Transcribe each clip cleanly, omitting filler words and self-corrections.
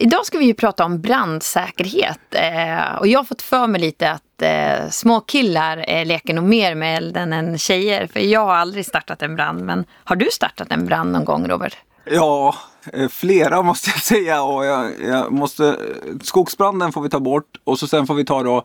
Idag ska vi ju prata om brandsäkerhet och jag har fått för mig lite att små killar leker nog mer med elden än tjejer, för jag har aldrig startat en brand, men har du startat en brand någon gång, Robert? Ja, flera måste jag säga, och jag måste, skogsbranden får vi ta bort, och så sen får vi ta då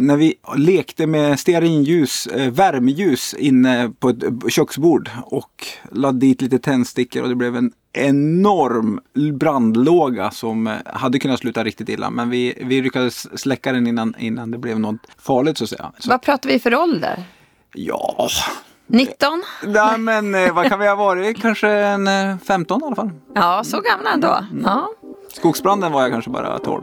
när vi lekte med stearinljus, värmeljus inne på ett köksbord och lade dit lite tändstickor och det blev en enorm brandlåga som hade kunnat sluta riktigt illa, men vi lyckades släcka den innan det blev något farligt, så att säga. Så. Vad pratar vi för ålder? Ja... 19? Nej, men vad kan vi ha varit? Kanske en 15 i alla fall. Ja, så gamla då. Ja. Skogsbranden var jag kanske bara 12.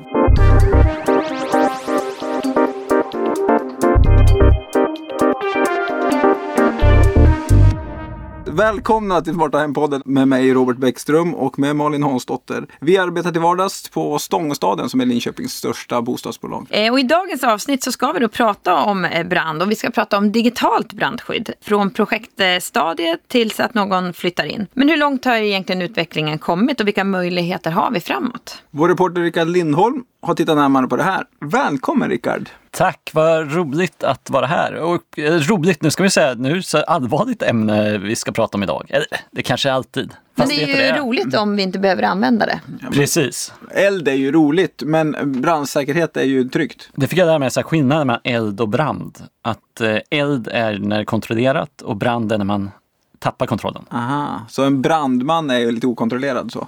Välkomna till Smarta Hem-podden med mig Robert Bäckström och med Malin Hånsdotter. Vi arbetar till vardags på Stångstaden som är Linköpings största bostadsbolag. Och i dagens avsnitt så ska vi då prata om brand, och vi ska prata om digitalt brandskydd. Från projektstadiet tills att någon flyttar in. Men hur långt har egentligen utvecklingen kommit och vilka möjligheter har vi framåt? Vår reporter Rickard Lindholm har tittat närmare på det här. Välkommen Rickard! Tack, vad roligt att vara här. Och roligt, nu ska vi säga, nu så allvarligt ämne vi ska prata om idag. Det kanske är alltid. Fast men det är ju roligt om vi inte behöver använda det. Precis. Eld är ju roligt, men brandsäkerhet är ju tryggt. Det fick jag där med så här skillnaden mellan eld och brand. Att eld är när det är kontrollerat och brand är när man tappar kontrollen. Aha, så en brandman är ju lite okontrollerad så.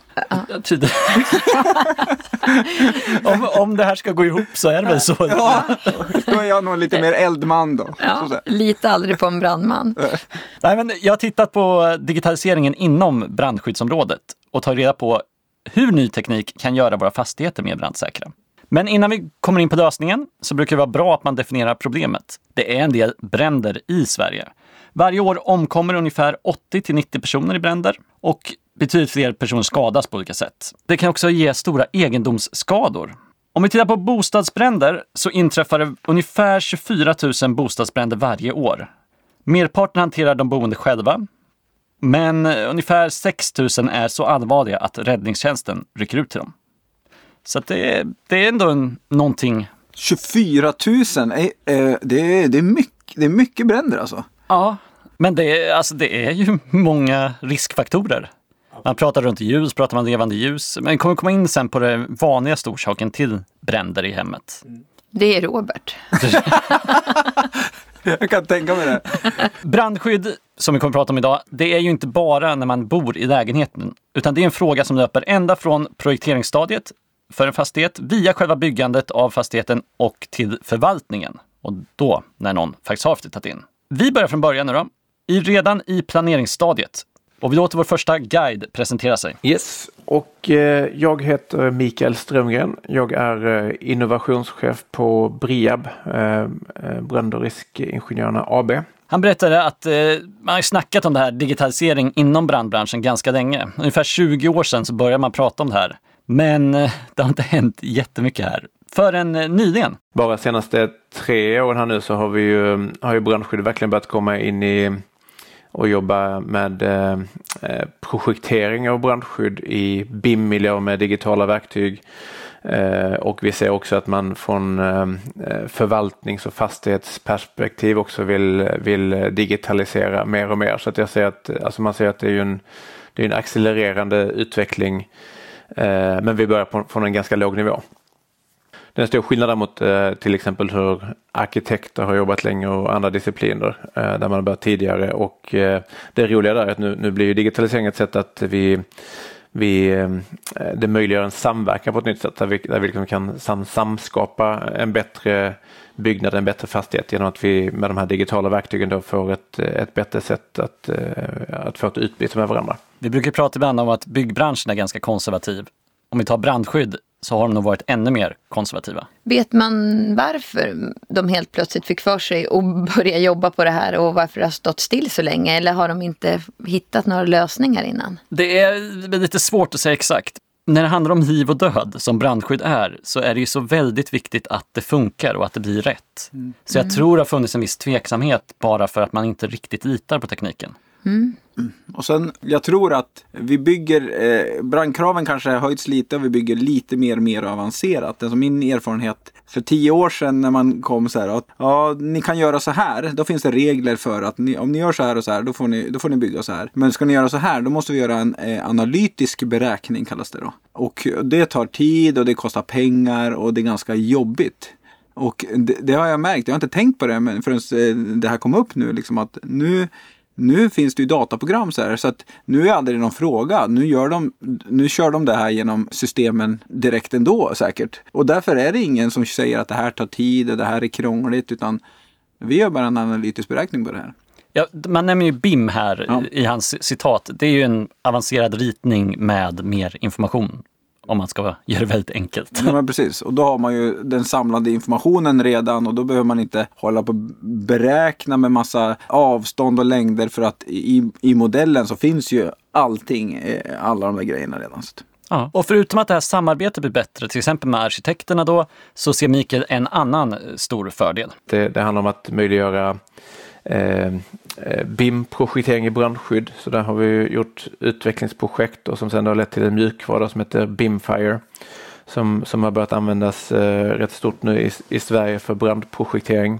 Tydligt. om det här ska gå ihop så är det väl så. Ja, då är jag nog lite mer eldman då. Ja, lite aldrig på en brandman. Nej, men jag har tittat på digitaliseringen inom brandskyddsområdet och tar reda på hur ny teknik kan göra våra fastigheter mer brandsäkra. Men innan vi kommer in på lösningen så brukar det vara bra att man definierar problemet. Det är en del bränder i Sverige. Varje år omkommer ungefär 80-90 personer i bränder och betydligt fler personer skadas på olika sätt. Det kan också ge stora egendomsskador. Om vi tittar på bostadsbränder så inträffar det ungefär 24 000 bostadsbränder varje år. Merparten hanterar de boende själva, men ungefär 6 000 är så allvarliga att räddningstjänsten rycker ut till dem. Så att det är ändå någonting... 24 000? Det är mycket bränder alltså. Ja, men det är ju många riskfaktorer. Man pratar runt ljus, pratar man levande ljus. Men kommer komma in sen på den vanligaste orsaken till bränder i hemmet. Det är Robert. Jag kan tänka mig det. Brandskydd, som vi kommer att prata om idag, det är ju inte bara när man bor i lägenheten. Utan det är en fråga som löper ända från projekteringsstadiet för en fastighet via själva byggandet av fastigheten och till förvaltningen. Och då, när någon faktiskt har flyttat in. Vi börjar från början nu då, redan i planeringsstadiet. Och vi låter vår första guide presentera sig. Yes, och jag heter Mikael Strömgren. Jag är innovationschef på Briab, brand- och riskingenjörerna AB. Han berättade att man har snackat om det här digitalisering inom brandbranschen ganska länge. Ungefär 20 år sedan så började man prata om det här. Men det har inte hänt jättemycket här. Förrän nyligen. Bara senaste 3 åren här nu så har ju brandskydd verkligen börjat komma in i och jobba med projektering av brandskydd i BIM-miljö med digitala verktyg. Och vi ser också att man från förvaltnings- och fastighetsperspektiv också vill digitalisera mer och mer. Så att jag ser att, alltså man ser att det är en accelererande utveckling, men vi börjar från en ganska låg nivå. Den stora skillnaden mot till exempel hur arkitekter har jobbat länge och andra discipliner där man har börjat tidigare, och det roliga där är att nu blir ju digitalisering ett sätt att det möjliggör en samverkan på ett nytt sätt där vi liksom kan samskapa en bättre byggnad, en bättre fastighet genom att vi med de här digitala verktygen då får ett bättre sätt att få ett utbyte med varandra. Vi brukar prata ibland om att byggbranschen är ganska konservativ. Om vi tar brandskydd så har de nog varit ännu mer konservativa. Vet man varför de helt plötsligt fick för sig att börja jobba på det här och varför det har stått still så länge? Eller har de inte hittat några lösningar innan? Det är lite svårt att säga exakt. När det handlar om liv och död, som brandskydd är, så är det ju så väldigt viktigt att det funkar och att det blir rätt. Så jag tror det har funnits en viss tveksamhet bara för att man inte riktigt litar på tekniken. Mm. Och sen, jag tror att vi bygger, brandkraven kanske har höjts lite och vi bygger lite mer avancerat. Alltså min erfarenhet för 10 år sedan när man kom så här att ja, ni kan göra så här, då finns det regler för att ni, om ni gör så här och så här då får ni bygga så här. Men ska ni göra så här, då måste vi göra en analytisk beräkning kallas det då. Och det tar tid och det kostar pengar och det är ganska jobbigt. Och det har jag märkt, jag har inte tänkt på det men förrän det här kom upp nu liksom att nu finns det ju dataprogram så att nu är aldrig någon fråga. Nu kör de det här genom systemen direkt ändå säkert. Och därför är det ingen som säger att det här tar tid och det här är krångligt utan vi gör bara en analytisk beräkning på det här. Ja, man nämner ju BIM här i hans citat. Det är ju en avancerad ritning med mer information. Om man ska göra det väldigt enkelt. Ja, men precis. Och då har man ju den samlade informationen redan och då behöver man inte hålla på att beräkna med massa avstånd och längder för att i modellen så finns ju allting, alla de där grejerna redan. Ja. Och förutom att det här samarbetet blir bättre, till exempel med arkitekterna då, så ser Mikael en annan stor fördel. Det handlar om att möjliggöra BIM-projektering i brandskydd, så där har vi gjort utvecklingsprojekt och som sedan har lett till en mjukvara som heter BIM-fire som har börjat användas rätt stort nu i Sverige för brandprojektering,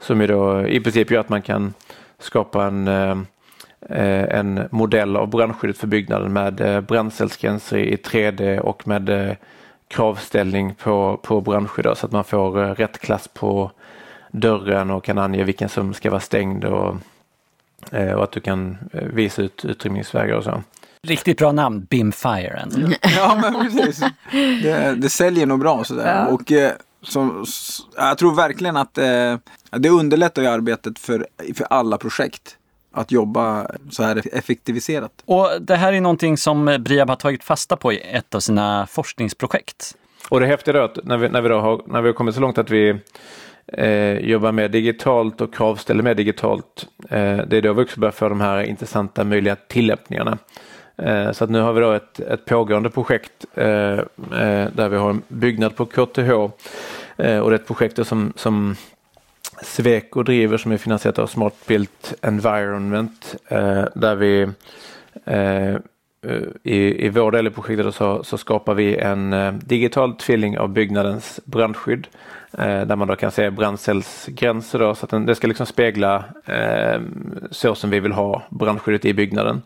som ju då i princip gör att man kan skapa en modell av brandskyddet för byggnaden med brandcellsgränser i 3D och med kravställning på brandskydd så att man får rätt klass på dörren och kan ange vilken som ska vara stängd och att du kan visa ut utrymningsvägar och så. Riktigt bra namn, BIM-fire ändå. Ja, men precis. Det säljer nog bra sådär. Ja. Och jag tror verkligen att det underlättar ju arbetet för alla projekt att jobba så här effektiviserat. Och det här är någonting som Briab har tagit fasta på i ett av sina forskningsprojekt. Och det häftiga är att när vi har kommit så långt att vi jobbar med digitalt och kravställer med digitalt. Det är då vi också börjar få de här intressanta möjliga tillämpningarna. Så att nu har vi då ett pågående projekt där vi har en byggnad på KTH och det är ett projekt som Sveco driver som är finansierat av Smart Built Environment där vi i vår del i projektet så skapar vi en digital tvilling av byggnadens brandskydd där man då kan se brandcellsgränser då, så att det ska liksom spegla så som vi vill ha brandskyddet i byggnaden.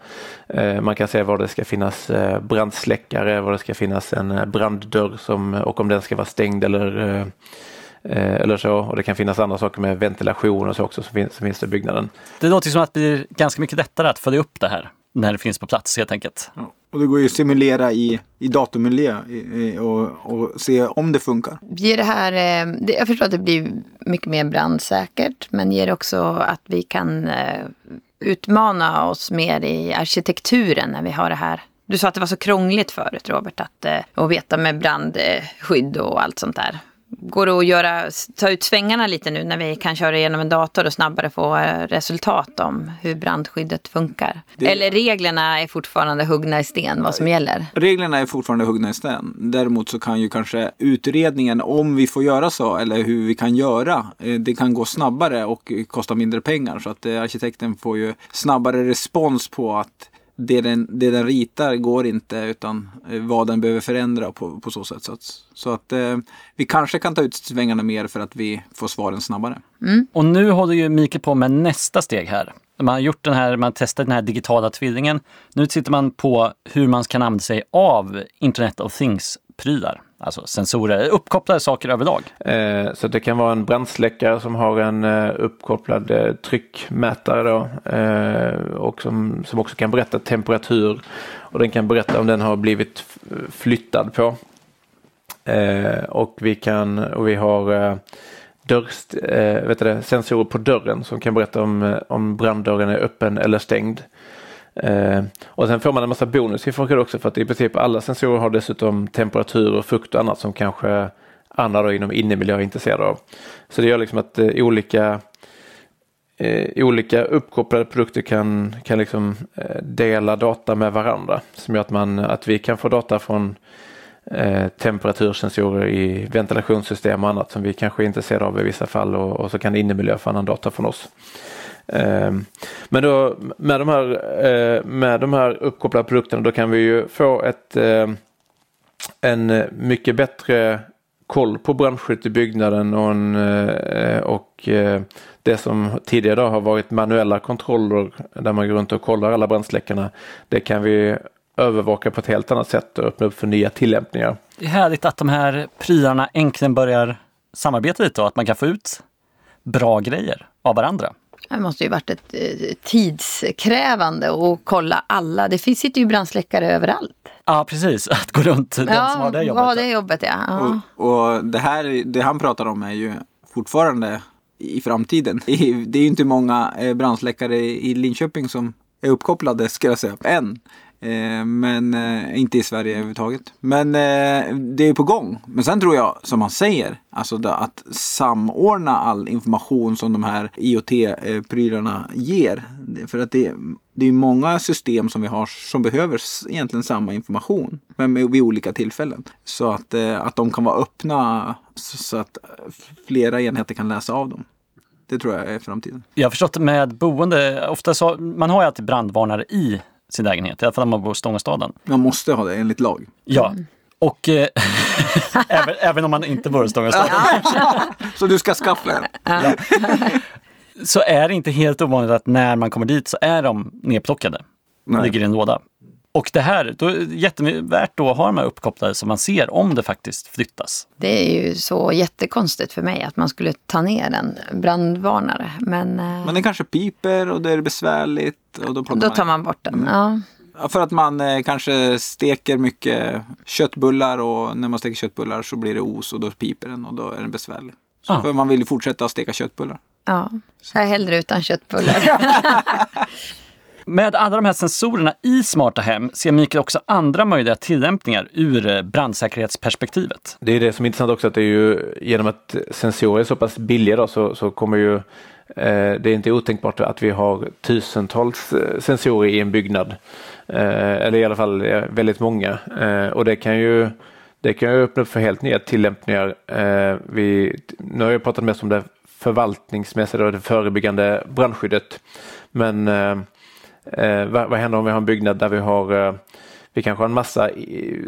Man kan se var det ska finnas brandsläckare, var det ska finnas en branddörr och om den ska vara stängd eller så, och det kan finnas andra saker med ventilation och så också som finns i byggnaden. Det låter som att det blir ganska mycket lättare att följa upp det här när det finns på plats helt enkelt. Ja. Och det går ju att simulera i datormiljö och se om det funkar. Ger det här, jag förstår att det blir mycket mer brandsäkert, men ger också att vi kan utmana oss mer i arkitekturen när vi har det här. Du sa att det var så krångligt förut, Robert, att veta med brandskydd och allt sånt där. Går det att ta ut svängarna lite nu när vi kan köra igenom en dator och snabbare få resultat om hur brandskyddet funkar? Eller reglerna är fortfarande huggna i sten, vad som gäller? Reglerna är fortfarande huggna i sten. Däremot så kan ju kanske utredningen, om vi får göra så eller hur vi kan göra, det kan gå snabbare och kosta mindre pengar. Så att arkitekten får ju snabbare respons på att det den ritar går inte utan vad den behöver förändra på så sätt. Så att vi kanske kan ta ut svängarna mer för att vi får svaren snabbare. Mm. Och nu håller ju Mikael på med nästa steg här. Man testar den här digitala tvillingen. Nu tittar man på hur man kan använda sig av Internet of Things-prylar. Alltså sensorer, uppkopplade saker överlag. Så det kan vara en brandsläckare som har en uppkopplad tryckmätare då, och som också kan berätta temperatur, och den kan berätta om den har blivit flyttad på. Och vi har sensorer på dörren som kan berätta om branddörren är öppen eller stängd. Och sen får man en massa bonussiffror också, för att i princip alla sensorer har dessutom temperatur och fukt och annat som kanske andra då inom innemiljö är intresserade av. Så det gör liksom att olika uppkopplade produkter kan liksom dela data med varandra, som gör att vi kan få data från temperatursensorer i ventilationssystem och annat som vi kanske är intresserade av i vissa fall, och så kan innemiljö få annan data från oss. Men då med de här uppkopplade produkterna då kan vi ju få en mycket bättre koll på brandskyddet i byggnaden och det som tidigare har varit manuella kontroller där man går runt och kollar alla brandsläckarna, det kan vi övervaka på ett helt annat sätt och öppna upp för nya tillämpningar. Det är härligt att de här prylarna äntligen börjar samarbeta lite och att man kan få ut bra grejer av varandra. Det måste ju varit ett tidskrävande och kolla alla. Det sitter ju brandsläckare överallt. Ja, precis. Att gå runt den som har det jobbet. Ja, det jobbet, ja. Ja. Och det här, det han pratar om är ju fortfarande i framtiden. Det är ju inte många brandsläckare i Linköping som är uppkopplade, ska jag säga, än. Men inte i Sverige överhuvudtaget. Men det är på gång. Men sen tror jag, som han säger, alltså att samordna all information som de här IoT-prylarna ger. För att det är många system som vi har som behöver egentligen samma information, men vid olika tillfällen. Så att de kan vara öppna så att flera enheter kan läsa av dem. Det tror jag är framtiden. Jag har förstått med boende, ofta så, man har ju alltid brandvarnare i sin lägenhet, i alla fall när man bor i Stångstaden. Man måste ha det enligt lag. Ja, och även om man inte bor i Stångstaden. Så du ska skaffa den. Ja. Så är det inte helt ovanligt att när man kommer dit så är de nedplockade. De ligger i en låda. Och det här, då är det jättevärt då att ha de här uppkopplade så man ser om det faktiskt flyttas. Det är ju så jättekonstigt för mig att man skulle ta ner en brandvarnare. Men det kanske piper och det är besvärligt. Och då tar man bort den, ja. För att man kanske steker mycket köttbullar och när man steker köttbullar så blir det os och då piper den och då är den besvärlig. Så för man vill ju fortsätta steka köttbullar. Ja, jag är hellre utan köttbullar. Med alla de här sensorerna i smarta hem ser Mikael också andra möjliga tillämpningar ur brandsäkerhetsperspektivet. Det är det som är intressant också, att det är ju genom att sensorer är så pass billiga då, så kommer ju det är inte otänkbart att vi har tusentals sensorer i en byggnad. Eller i alla fall väldigt många. Och det kan ju öppna upp för helt nya tillämpningar. Nu har jag pratat mest om det förvaltningsmässiga och det förebyggande brandskyddet. Men vad händer om vi har en byggnad där vi kanske har en massa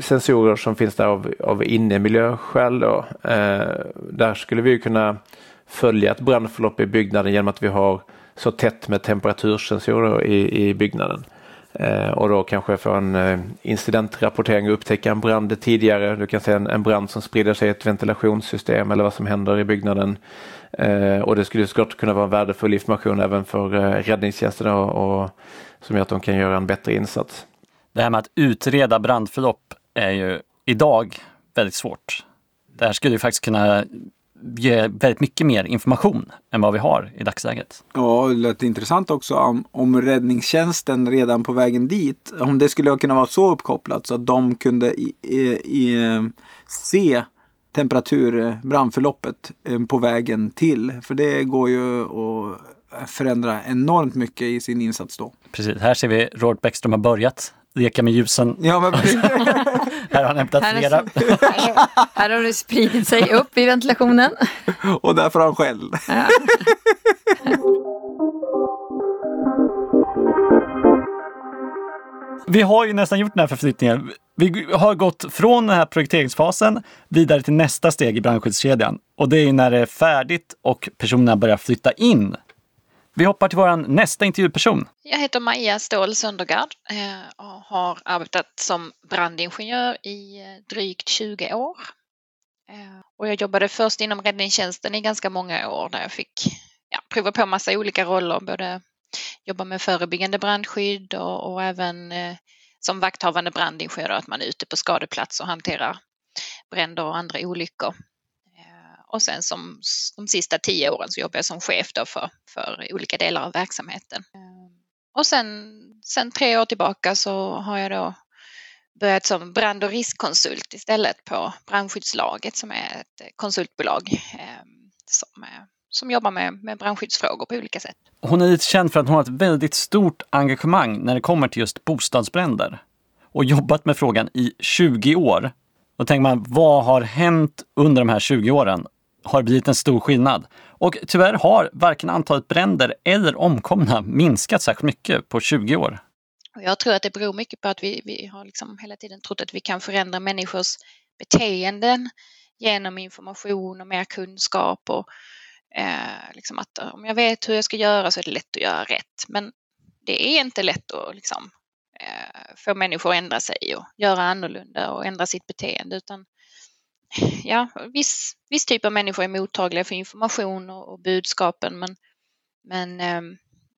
sensorer som finns där av innemiljöskäl då. Där skulle vi ju kunna följa ett brandförlopp i byggnaden genom att vi har så tätt med temperatursensorer i byggnaden. Och då kanske få en incidentrapportering och upptäcka en brand tidigare. Du kan se en brand som sprider sig i ett ventilationssystem eller vad som händer i byggnaden. Och det skulle såklart kunna vara en värdefull information även för räddningstjänsterna och som gör att de kan göra en bättre insats. Det här med att utreda brandförlopp är ju idag väldigt svårt. Det här skulle ju faktiskt kunna ge väldigt mycket mer information än vad vi har i dagsläget. Ja, det lät intressant också om räddningstjänsten redan på vägen dit, om det skulle kunna vara så uppkopplat så att de kunde se temperaturbrandförloppet på vägen till. För det går ju att förändra enormt mycket i sin insats då. Precis, här ser vi Robert Bäckström har börjat leka med ljusen. Ja, men här har han hämtat flera. Här har det spridit sig upp i ventilationen. Och där får han själv. Ja. Vi har ju nästan gjort den här förflyttningen. Vi har gått från den här projekteringsfasen vidare till nästa steg i brandskyddskedjan. Och det är när det är färdigt och personerna börjar flytta in. Vi hoppar till vår nästa intervjuperson. Jag heter Maja Ståhl Söndergaard och har arbetat som brandingenjör i drygt 20 år. Och jag jobbade först inom räddningstjänsten i ganska många år där jag fick prova på massa olika roller. Både jobba med förebyggande brandskydd och även som vakthavande brandingenjör, att man är ute på skadeplats och hanterar bränder och andra olyckor. Och sen som de sista 10 åren så jobbar jag som chef då för olika delar av verksamheten. Och sen 3 år tillbaka så har jag då börjat som brand- och riskkonsult istället på Brandskyddslaget, som är ett konsultbolag som jobbar med brandskyddsfrågor på olika sätt. Hon är lite känd för att hon har ett väldigt stort engagemang när det kommer till just bostadsbränder och jobbat med frågan i 20 år. Då tänker man, vad har hänt under de här 20 åren? har blivit en stor skillnad. Och tyvärr har varken antalet bränder eller omkomna minskat särskilt mycket på 20 år. Och jag tror att det beror mycket på att vi har liksom hela tiden trott att vi kan förändra människors beteenden genom information och mer kunskap. Och liksom att om jag vet hur jag ska göra så är det lätt att göra rätt. Men det är inte lätt att liksom, få människor att ändra sig och göra annorlunda och ändra sitt beteende. Utan ja, viss typ av människor är mottagliga för information och budskapen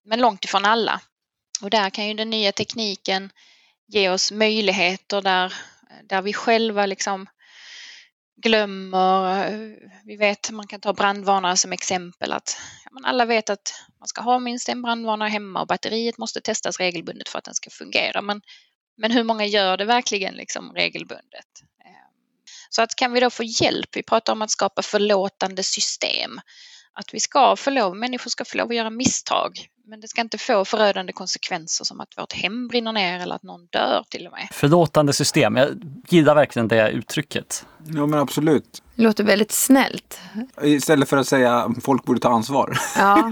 men långt ifrån alla. Och där kan ju den nya tekniken ge oss möjligheter där vi själva liksom glömmer. Vi vet, man kan ta brandvarnare som exempel. Att, ja, men alla vet att man ska ha minst en brandvarnare hemma och batteriet måste testas regelbundet för att den ska fungera. Men hur många gör det verkligen liksom regelbundet? Så att kan vi då få hjälp? Vi pratar om att skapa förlåtande system. Att vi ska människor ska få lov att göra misstag. Men det ska inte få förödande konsekvenser som att vårt hem brinner ner eller att någon dör till och med. Förlåtande system, jag gillar verkligen det uttrycket. Ja men absolut. Det låter väldigt snällt. Istället för att säga folk borde ta ansvar. Ja.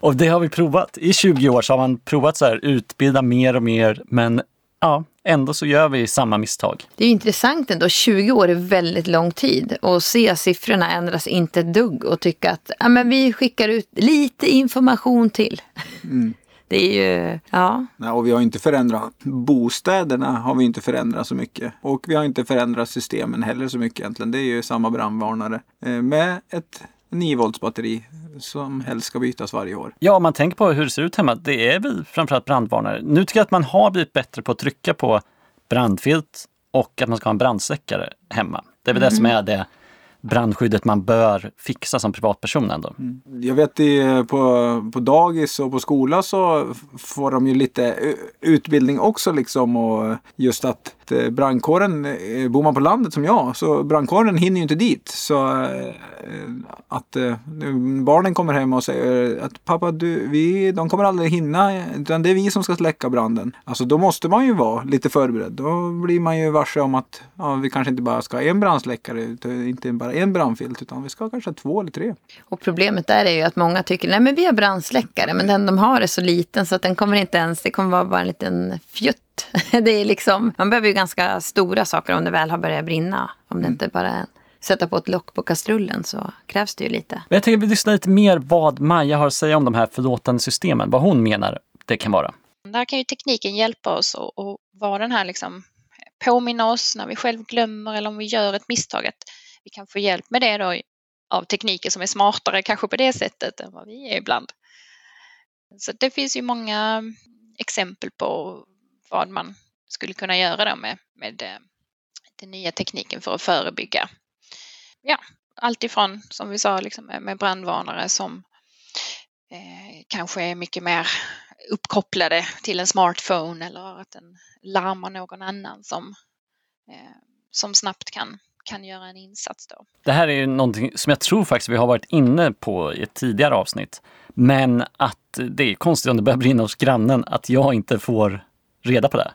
Och det har vi provat. I 20 år så har man provat så här, utbilda mer och mer. Men ja, ändå så gör vi samma misstag. Det är ju intressant ändå, 20 år är väldigt lång tid och se siffrorna ändras inte ett dugg och tycka att ja, men vi skickar ut lite information till. Mm. Det är ju, ja. Ja, och vi har inte förändrat bostäderna, har vi inte förändrat så mycket. Och vi har inte förändrat systemen heller så mycket egentligen. Det är ju samma brandvarnare med ett 9-voltsbatteri som helst ska bytas varje år. Ja, man tänker på hur det ser ut hemma. Det är väl framförallt brandvarnare. Nu tycker jag att man har blivit bättre på att trycka på brandfilt och att man ska ha en brandsläckare hemma. Det är väl det som är det brandskyddet man bör fixa som privatperson ändå. Jag vet på dagis och på skola så får de ju lite utbildning också liksom, och just att brandkåren, bor man på landet som jag så brandkåren hinner ju inte dit, så att barnen kommer hem och säger att pappa, de kommer aldrig hinna utan det är vi som ska släcka branden. Alltså då måste man ju vara lite förberedd. Då blir man ju varse om att ja, vi kanske inte bara ska ha en brandsläckare, inte bara en brandfilt utan vi ska ha kanske 2 eller 3. Och problemet där är ju att många tycker nej men vi har brandsläckare men den de har är så liten så att den kommer inte ens, det kommer vara bara en liten fjutt. Det är liksom, man behöver ju ganska stora saker om det väl har börjat brinna. Om det inte bara sätta på ett lock på kastrullen så krävs det ju lite. Jag tänker att vi lyssnar lite mer vad Maja har att säga om de här förlåtande systemen. Vad hon menar det kan vara. Där kan ju tekniken hjälpa oss och vara den här liksom, påminna oss när vi själv glömmer eller om vi gör ett misstag. Att vi kan få hjälp med det då av tekniker som är smartare kanske på det sättet än vad vi är ibland. Så det finns ju många exempel på vad man skulle kunna göra då med den nya tekniken för att förebygga. Ja, allt ifrån som vi sa liksom, med brandvarnare som kanske är mycket mer uppkopplade till en smartphone eller att den larmar någon annan som snabbt kan göra en insats då. Det här är ju någonting som jag tror faktiskt vi har varit inne på i ett tidigare avsnitt. Men att det är konstigt om det börjar brinna hos grannen att jag inte får reda på det.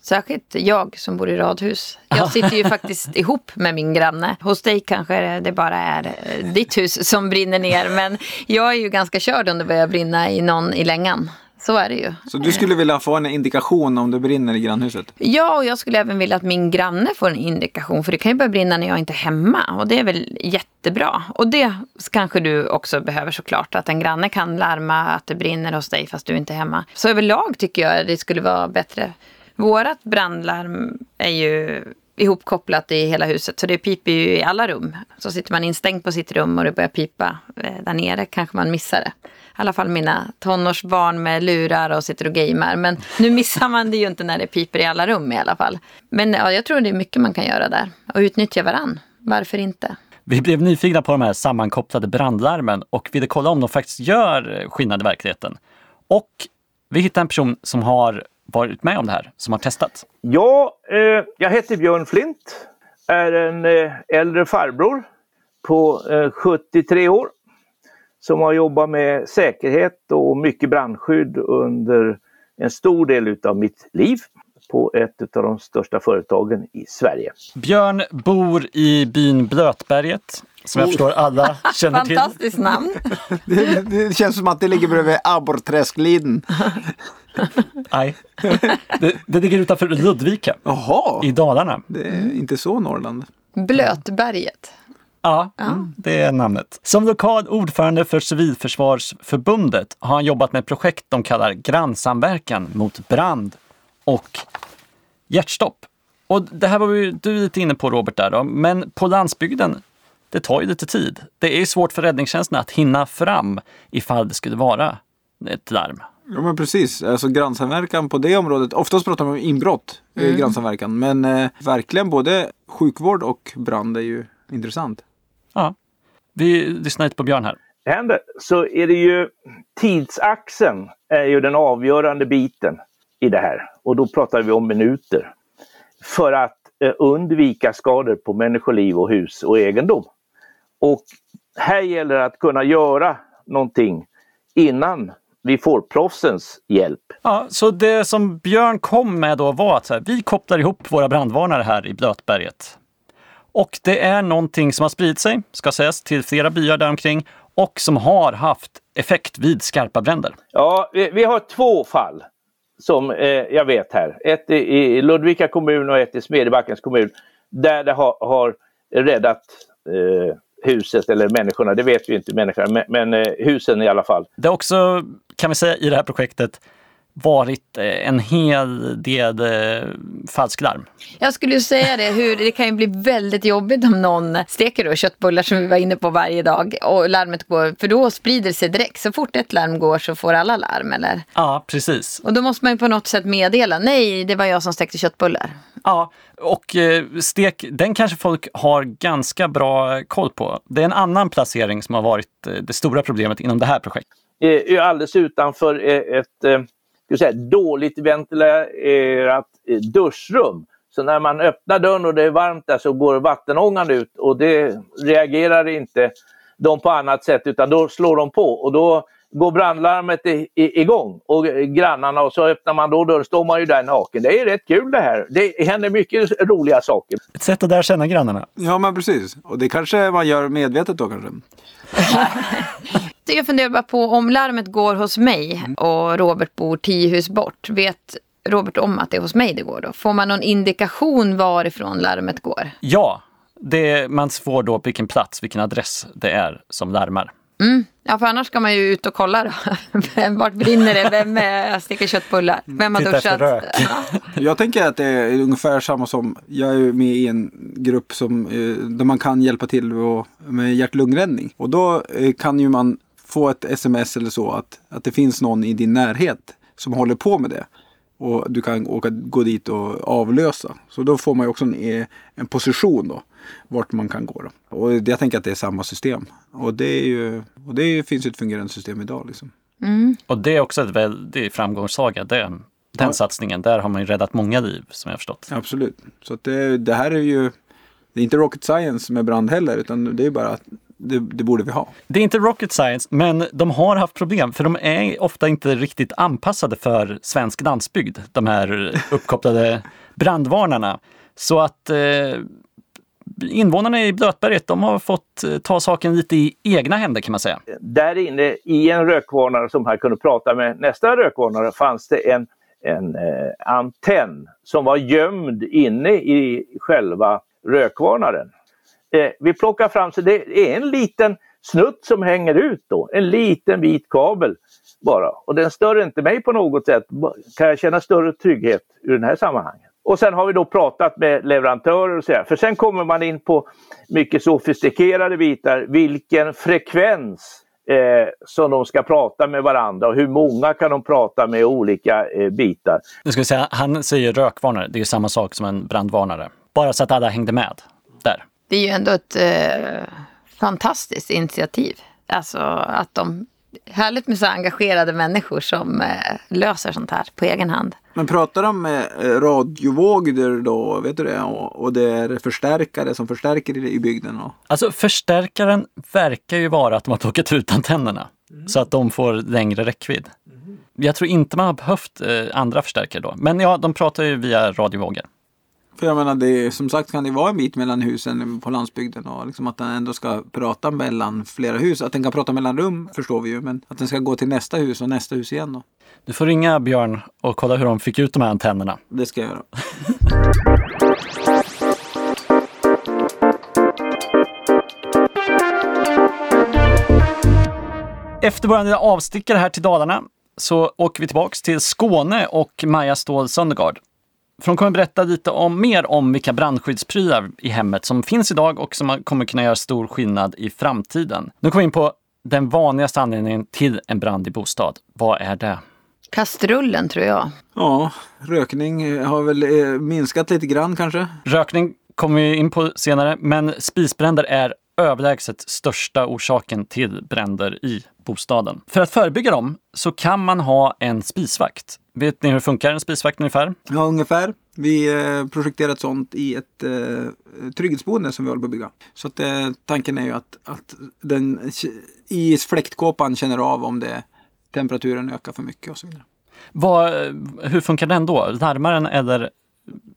Särskilt jag som bor i radhus. Jag sitter ju faktiskt ihop med min granne. Hos dig kanske det bara är ditt hus som brinner ner. Men jag är ju ganska körd om det börjar brinna i någon i längan. Så är det ju. Så du skulle vilja få en indikation om det brinner i grannhuset? Ja, och jag skulle även vilja att min granne får en indikation. För det kan ju börja brinna när jag inte är hemma. Och det är väl jättebra. Och det kanske du också behöver såklart. Att en granne kan larma att det brinner hos dig fast du inte är hemma. Så överlag tycker jag det skulle vara bättre. Vårat brandlarm är ju ihopkopplat i hela huset. Så det piper ju i alla rum. Så sitter man instängd på sitt rum och det börjar pipa där nere. Kanske man missar det. I alla fall mina tonårsbarn med lurar och sitter och gamer. Men nu missar man det ju inte när det piper i alla rum i alla fall. Men ja, jag tror det är mycket man kan göra där. Och utnyttja varann. Varför inte? Vi blev nyfikna på de här sammankopplade brandlarmen. Och ville kolla om de faktiskt gör skillnad i verkligheten. Och vi hittade en person som har varit med om det här. Som har testat. Ja, jag heter Björn Flint. Är en äldre farbror på 73 år. Som har jobbat med säkerhet och mycket brandskydd under en stor del av mitt liv på ett av de största företagen i Sverige. Björn bor i byn Blötberget Som jag förstår alla känner till. Fantastiskt namn. Det känns som att det ligger bredvid Abborrträskliden. Nej, det ligger utanför Ludvika. Jaha. I Dalarna. Det är inte så Norrland. Blötberget. Ja, det är namnet. Som lokal ordförande för Civilförsvarsförbundet har han jobbat med projekt de kallar grannsamverkan mot brand och hjärtstopp. Och det här var ju du lite inne på, Robert, där då. Men på landsbygden, det tar ju lite tid. Det är svårt för räddningstjänsten att hinna fram ifall det skulle vara ett larm. Ja, men precis. Alltså grannsamverkan på det området. Oftast pratar man om inbrott i grannsamverkan. Men verkligen både sjukvård och brand är ju intressant. Ja, vi lyssnar lite på Björn här. Det händer. Så är det ju tidsaxeln är ju den avgörande biten i det här. Och då pratar vi om minuter. För att undvika skador på människoliv och hus och egendom. Och här gäller det att kunna göra någonting innan vi får proffsens hjälp. Ja, så det som Björn kom med då var att så här, vi kopplar ihop våra brandvarnare här i Blötberget. Och det är någonting som har spridit sig, ska sägas, till flera byar där omkring och som har haft effekt vid skarpa bränder. Ja, vi har två fall som jag vet här. Ett i Ludvika kommun och ett i Smedebackens kommun där det har räddat huset eller människorna. Det vet vi inte människorna, men husen i alla fall. Det har också, kan vi säga, i det här projektet varit en hel del falsk larm. Jag skulle ju säga det, det kan ju bli väldigt jobbigt om någon steker då köttbullar som vi var inne på varje dag och larmet går, för då sprider sig direkt. Så fort ett larm går så får alla larm, eller? Ja, precis. Och då måste man ju på något sätt meddela, nej, det var jag som stekte köttbullar. Ja, och stek, den kanske folk har ganska bra koll på. Det är en annan placering som har varit det stora problemet inom det här projektet. Alldeles utanför ett dåligt ventilerat duschrum. Så när man öppnar dörren och det är varmt där så går vattenångan ut och det reagerar inte de på annat sätt utan då slår de på och då går brandlarmet igång och grannarna och så öppnar man då dörren, står man ju där naken. Det är rätt kul det här. Det händer mycket roliga saker. Ett sätt att där känna grannarna. Ja, men precis. Och det kanske man gör medvetet då kanske. Jag funderar bara på om larmet går hos mig och Robert bor 10 hus bort. Vet Robert om att det är hos mig det går då? Får man någon indikation varifrån larmet går? Ja, man får då vilken plats, vilken adress det är som larmar. Mm. Ja, för annars ska man ju ut och kolla då. Vart brinner det? Vem steker köttbullar? Vem har duschat? Jag tänker att det är ungefär samma som, jag är med i en grupp som, där man kan hjälpa till med hjärt-lungräddning. Och då kan ju man få ett sms eller så att det finns någon i din närhet som håller på med det. Och du kan gå dit och avlösa. Så då får man ju också en position då, vart man kan gå då. Och jag tänker att det är samma system. Och det finns ju ett fungerande system idag liksom. Mm. Och det är också ett väldigt framgångssaga. Den satsningen, där har man ju räddat många liv som jag har förstått. Absolut. Så att det här är ju, det är inte rocket science med brand heller, utan det är bara att det borde vi ha. Det är inte rocket science, men de har haft problem för de är ofta inte riktigt anpassade för svensk landsbygd, de här uppkopplade brandvarnarna. Så att invånarna i Blötberget, de har fått ta saken lite i egna händer kan man säga. Där inne i en rökvarnare som här kunde prata med nästa rökvarnare fanns det en antenn som var gömd inne i själva rökvarnaren. Vi plockar fram, så det är en liten snutt som hänger ut då. En liten vit kabel bara. Och den stör inte mig på något sätt. Kan jag känna större trygghet i den här sammanhanget. Och sen har vi då pratat med leverantörer och så här. För sen kommer man in på mycket sofistikerade bitar. Vilken frekvens som de ska prata med varandra. Och hur många kan de prata med olika bitar. Nu ska vi säga, han säger rökvarnare. Det är samma sak som en brandvarnare. Bara så att alla hängde med där. Det är ju ändå ett fantastiskt initiativ. Alltså att härligt med så engagerade människor som löser sånt här på egen hand. Men pratar de med radiovågor då, vet du det? Och det är förstärkare som förstärker i bygden? Och. Alltså förstärkaren verkar ju vara att de har plockat ut antennerna. Mm. Så att de får längre räckvidd. Mm. Jag tror inte man har behövt andra förstärkare då. Men ja, de pratar ju via radiovågor. För jag menar, det, som sagt, kan det vara en bit mellan husen på landsbygden och liksom att den ändå ska prata mellan flera hus. Att den kan prata mellan rum förstår vi ju, men att den ska gå till nästa hus och nästa hus igen då. Du får ringa Björn och kolla hur de fick ut de här antennerna. Det ska jag göra. Efter våra lilla avstickare här till Dalarna så åker vi tillbaka till Skåne och Maja Ståhl Söndergaard. För hon kommer berätta lite om, mer om vilka brandskyddsprylar i hemmet som finns idag och som kommer kunna göra stor skillnad i framtiden. Nu kommer vi in på den vanligaste anledningen till en brand i bostad. Vad är det? Kastrullen tror jag. Ja, rökning har väl minskat lite grann kanske. Rökning kommer vi in på senare, men spisbränder är överlägset största orsaken till bränder i bostaden. För att förebygga dem så kan man ha en spisvakt. Vet ni hur funkar en spisvakt ungefär? Ja, ungefär. Vi projekterat sånt i ett trygghetsboende som vi håller på att bygga. Så att, tanken är ju att den i fläktkåpan känner av om det, temperaturen ökar för mycket och så vidare. Hur funkar den då? Larmar den eller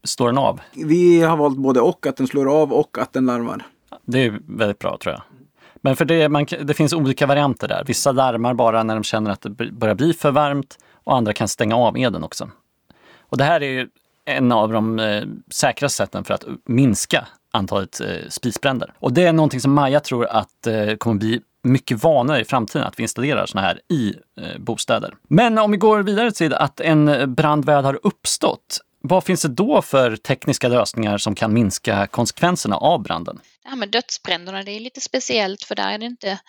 står den av? Vi har valt både och, att den slår av och att den larmar. Det är väldigt bra tror jag. Men för det finns olika varianter där. Vissa larmar bara när de känner att det börjar bli för varmt och andra kan stänga av elen också. Och det här är ju en av de säkraste sätten för att minska antalet spisbränder. Och det är någonting som Maja tror att kommer bli mycket vanligare i framtiden, att vi installerar sådana här i bostäder. Men om vi går vidare till att en brandvärd har uppstått, vad finns det då för tekniska lösningar som kan minska konsekvenserna av branden? Det här med dödsbränderna, det är lite speciellt, för där är det inte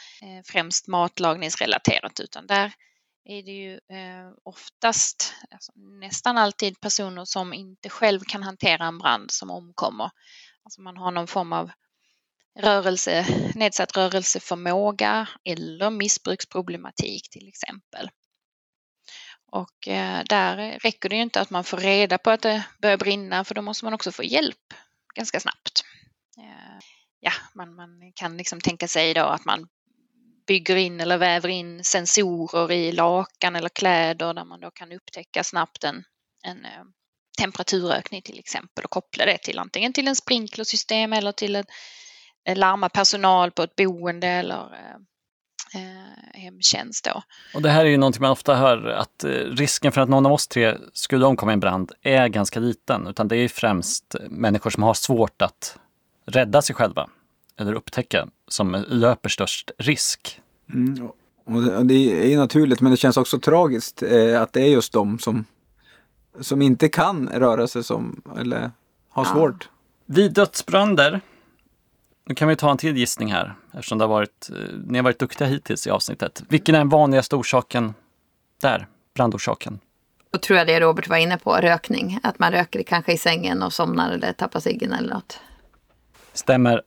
främst matlagningsrelaterat, utan där är det ju oftast, alltså nästan alltid, personer som inte själv kan hantera en brand som omkommer. Alltså man har någon form av nedsatt rörelseförmåga eller missbruksproblematik till exempel. Och där räcker det ju inte att man får reda på att det börjar brinna, för då måste man också få hjälp ganska snabbt. Ja, man kan liksom tänka sig då att man bygger in eller väver in sensorer i lakan eller kläder där man då kan upptäcka snabbt en temperaturökning till exempel och koppla det till antingen till en sprinklersystem eller till en larma personal på ett boende eller hemtjänst då. Och det här är ju någonting man ofta hör, att risken för att någon av oss tre skulle omkomma i en brand är ganska liten, utan det är främst människor som har svårt att rädda sig själva eller upptäcka som löper störst risk. Mm. Och det är ju naturligt, men det känns också tragiskt att det är just de som inte kan röra sig som, eller har svårt. Vid dödsbränder, nu kan vi ta en till gissning här, eftersom ni har varit duktiga hittills i avsnittet. Vilken är den vanligaste orsaken där, brandorsaken? Då tror jag det Robert var inne på, rökning. Att man röker kanske i sängen och somnar eller tappar ciggen eller något. Stämmer.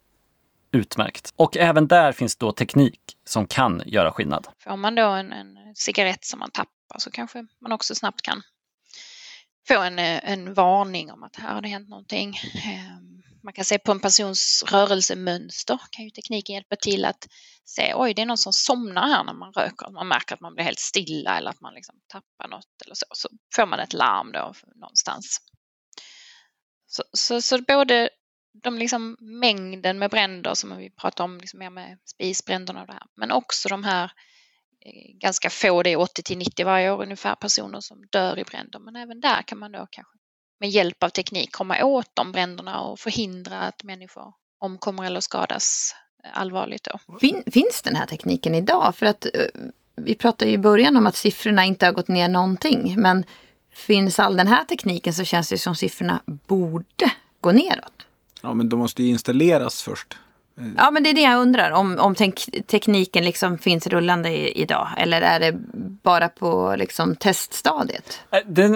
Utmärkt. Och även där finns då teknik som kan göra skillnad. Får man då en cigarett som man tappar så kanske man också snabbt kan få en varning om att här har det hänt någonting. Man kan se på en persons rörelsemönster, kan ju tekniken hjälpa till att se, oj, det är någon som somnar här när man röker, man märker att man blir helt stilla eller att man liksom tappar något eller så, så får man ett larm då någonstans. Så både de liksom mängden med bränder som vi pratar om, liksom mer med spisbränderna och det här, men också de här ganska få, det är 80-90 varje år ungefär personer som dör i bränder, men även där kan man då kanske med hjälp av teknik komma åt de bränderna och förhindra att människor omkommer eller skadas allvarligt då. Finns den här tekniken idag? För att vi pratade ju i början om att siffrorna inte har gått ner någonting, men finns all den här tekniken så känns det som siffrorna borde gå neråt. Ja, men de måste ju installeras först. Ja, men det är det jag undrar. Om tekniken liksom finns rullande idag, eller är det bara på liksom teststadiet?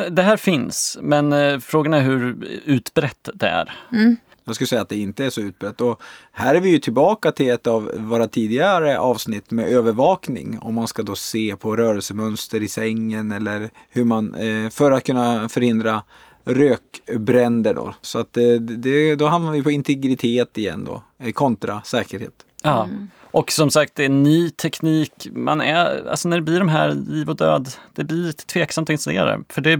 Det här finns, men frågan är hur utbrett det är. Mm. Jag skulle säga att det inte är så utbrett. Och här är vi ju tillbaka till ett av våra tidigare avsnitt med övervakning. Om man ska då se på rörelsemönster i sängen eller hur man, för att kunna förhindra rökbränder då. Så att då hamnar vi på integritet igen då, kontra säkerhet. Ja, och som sagt, det är ny teknik. Alltså när det blir de här liv och död, det blir lite tveksamt att installera. För det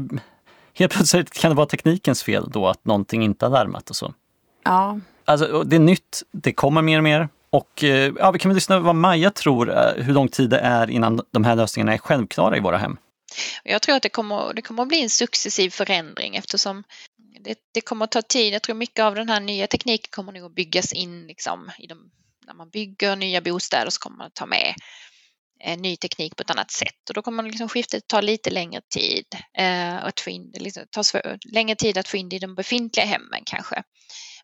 helt plötsligt kan det vara teknikens fel då att någonting inte har larmat och så. Ja. Alltså det är nytt, det kommer mer och mer. Och ja, vi kan väl lyssna på vad Maja tror, hur lång tid det är innan de här lösningarna är självklara i våra hem. Jag tror att det kommer att bli en successiv förändring eftersom det kommer att ta tid. Jag tror mycket av den här nya tekniken kommer nog att byggas in liksom, när man bygger nya bostäder så kommer man att ta med ny teknik på ett annat sätt. Och då kommer liksom skiftet ta lite längre tid, att få in, längre tid att få in det i de befintliga hemmen kanske.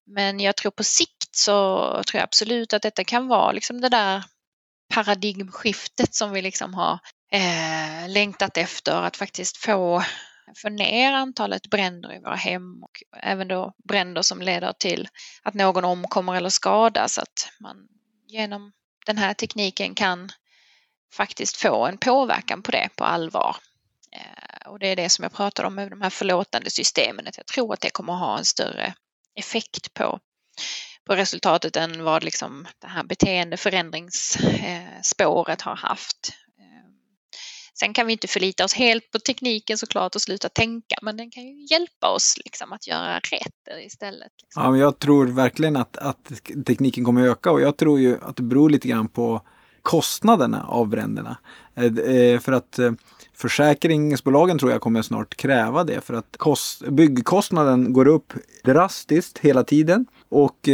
Men jag tror på sikt så tror jag absolut att detta kan vara liksom det där paradigmskiftet som vi liksom har längtat efter, att faktiskt få ner antalet bränder i våra hem och även då bränder som leder till att någon omkommer eller skadas, att man genom den här tekniken kan faktiskt få en påverkan på det på allvar. Och det är det som jag pratar om med de här förlåtande systemen, att jag tror att det kommer ha en större effekt på resultatet än vad liksom det här beteendeförändringsspåret har haft. Sen kan vi inte förlita oss helt på tekniken såklart och sluta tänka, men den kan ju hjälpa oss liksom att göra rätt istället. Liksom. Ja, men jag tror verkligen att tekniken kommer att öka, och jag tror ju att det beror lite grann på kostnaderna av bränderna. För att försäkringsbolagen tror jag kommer snart kräva det, för att byggkostnaden går upp drastiskt hela tiden och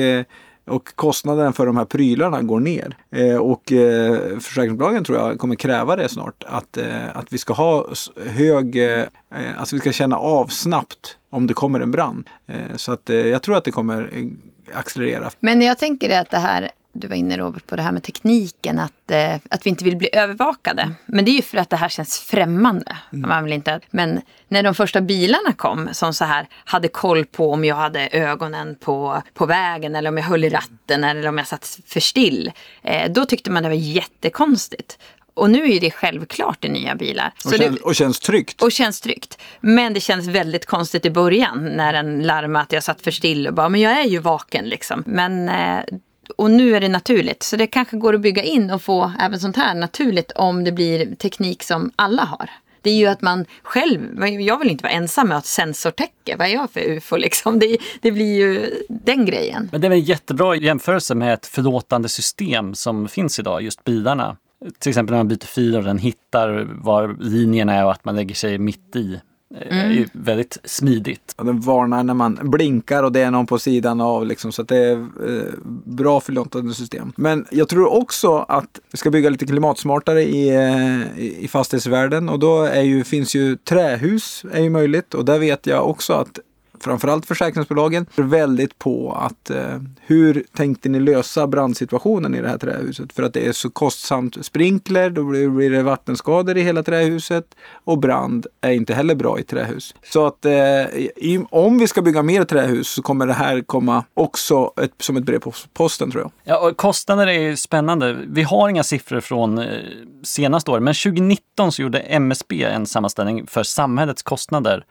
kostnaden för de här prylarna går ner. Och försäkringsbolagen tror jag kommer kräva det snart, att vi ska ha hög, alltså vi ska känna av snabbt om det kommer en brand. Så att jag tror att det kommer accelerera. Men jag tänker att det här, du var inne Robert på det här med tekniken, att vi inte vill bli övervakade. Men det är ju för att det här känns främmande. Man vill inte. Men när de första bilarna kom som så här hade koll på om jag hade ögonen på vägen eller om jag höll i ratten eller om jag satt för still. Då tyckte man det var jättekonstigt. Och nu är det självklart i nya bilar. Och känns tryggt. Men det känns väldigt konstigt i början när den larmade att jag satt för still och bara, men jag är ju vaken liksom. Men... Och nu är det naturligt, så det kanske går att bygga in och få även sånt här naturligt om det blir teknik som alla har. Det är ju att man själv, jag vill inte vara ensam med att sensortäcke, vad är jag för UFO liksom, det blir ju den grejen. Men det är en jättebra jämförelse med ett förlåtande system som finns idag, just bilarna. Till exempel när man byter fil och den hittar var linjen är och att man lägger sig mitt i. Är ju väldigt smidigt. Och den varnar när man blinkar och det är någon på sidan av liksom, så att det är bra förlåtande system. Men jag tror också att vi ska bygga lite klimatsmartare i fastighetsvärlden, och då finns ju trähus är ju möjligt, och där vet jag också att framförallt försäkringsbolagen är väldigt på att hur tänkte ni lösa brandsituationen i det här trähuset? För att det är så kostsamt, sprinkler, då blir det vattenskador i hela trähuset, och brand är inte heller bra i trähus. Så att om vi ska bygga mer trähus så kommer det här komma också som ett brev på posten, tror jag. Ja, och kostnader är ju spännande. Vi har inga siffror från senaste år, men 2019 så gjorde MSB en sammanställning för samhällets kostnader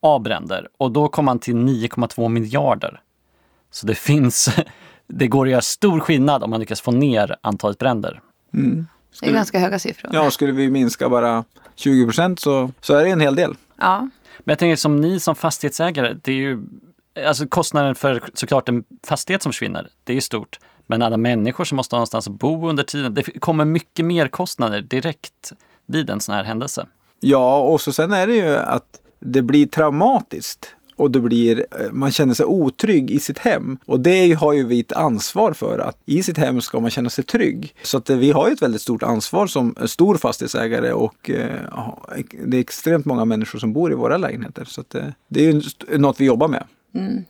av bränder, och då kom man till 9,2 miljarder. Så det går att göra stor skillnad om man lyckas få ner antalet bränder. Det är ganska höga siffror. Ja, skulle vi minska bara 20% så är det en hel del. Ja. Men jag tänker som ni som fastighetsägare, det är ju alltså kostnaden för såklart en fastighet som försvinner, det är ju stort. Men alla människor som måste någonstans bo under tiden, det kommer mycket mer kostnader direkt vid en sån här händelse. Ja, och så sen är det ju att det blir traumatiskt och man känner sig otrygg i sitt hem. Och det har ju vi ett ansvar för, att i sitt hem ska man känna sig trygg. Så att vi har ju ett väldigt stort ansvar som stor fastighetsägare, och det är extremt många människor som bor i våra lägenheter. Så att det är ju något vi jobbar med.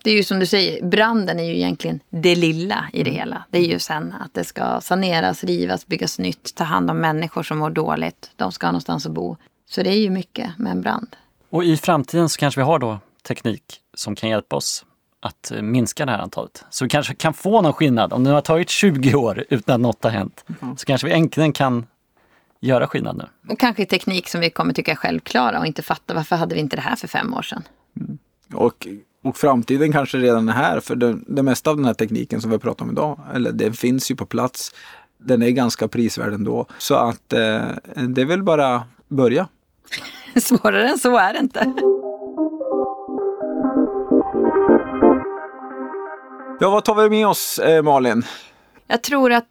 Det är ju som du säger, branden är ju egentligen det lilla i det hela. Det är ju sen att det ska saneras, rivas, byggas nytt, ta hand om människor som mår dåligt. De ska ha någonstans att bo. Så det är ju mycket med en brand. Och i framtiden så kanske vi har då teknik som kan hjälpa oss att minska det här antalet. Så vi kanske kan få någon skillnad. Om det har tagit 20 år utan att något har hänt, så kanske vi äntligen kan göra skillnad nu. Och kanske teknik som vi kommer tycka är självklara och inte fatta, varför hade vi inte det här för 5 år sedan? Mm. Och framtiden kanske redan är här, för det mesta av den här tekniken som vi pratar om idag, eller den finns ju på plats, den är ganska prisvärd ändå. Så att det är väl bara börja. Svårare än så är det inte. Ja, vad tar vi med oss, Malin? Jag tror att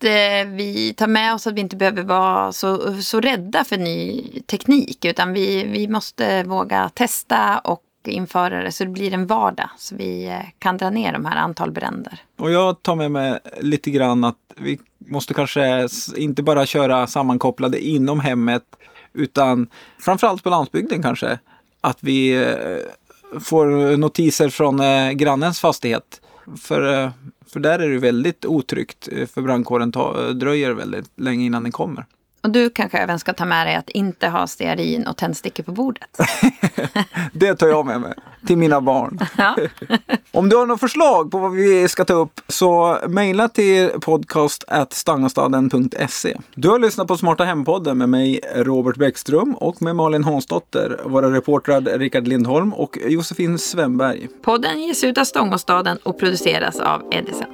vi tar med oss att vi inte behöver vara så rädda för ny teknik, utan vi måste våga testa och införa det så det blir en vardag så vi kan dra ner de här antal bränder. Och jag tar med mig lite grann att vi måste kanske inte bara köra sammankopplade inom hemmet, utan framförallt på landsbygden kanske, att vi får notiser från grannens fastighet. För där är det väldigt otryggt, för brandkåren dröjer väldigt länge innan den kommer. Och du kanske även ska ta med dig att inte ha stearin och tändstickor på bordet. Det tar jag med mig till mina barn. Ja. Om du har några förslag på vad vi ska ta upp, så mejla till podcast@stangstaden.se. Du har lyssnat på Smarta Hempodden med mig, Robert Bäckström, och med Malin Hånsdotter, våra reportrar Rickard Lindholm och Josefin Svenberg. Podden ges ut av Stångstaden och produceras av Edison.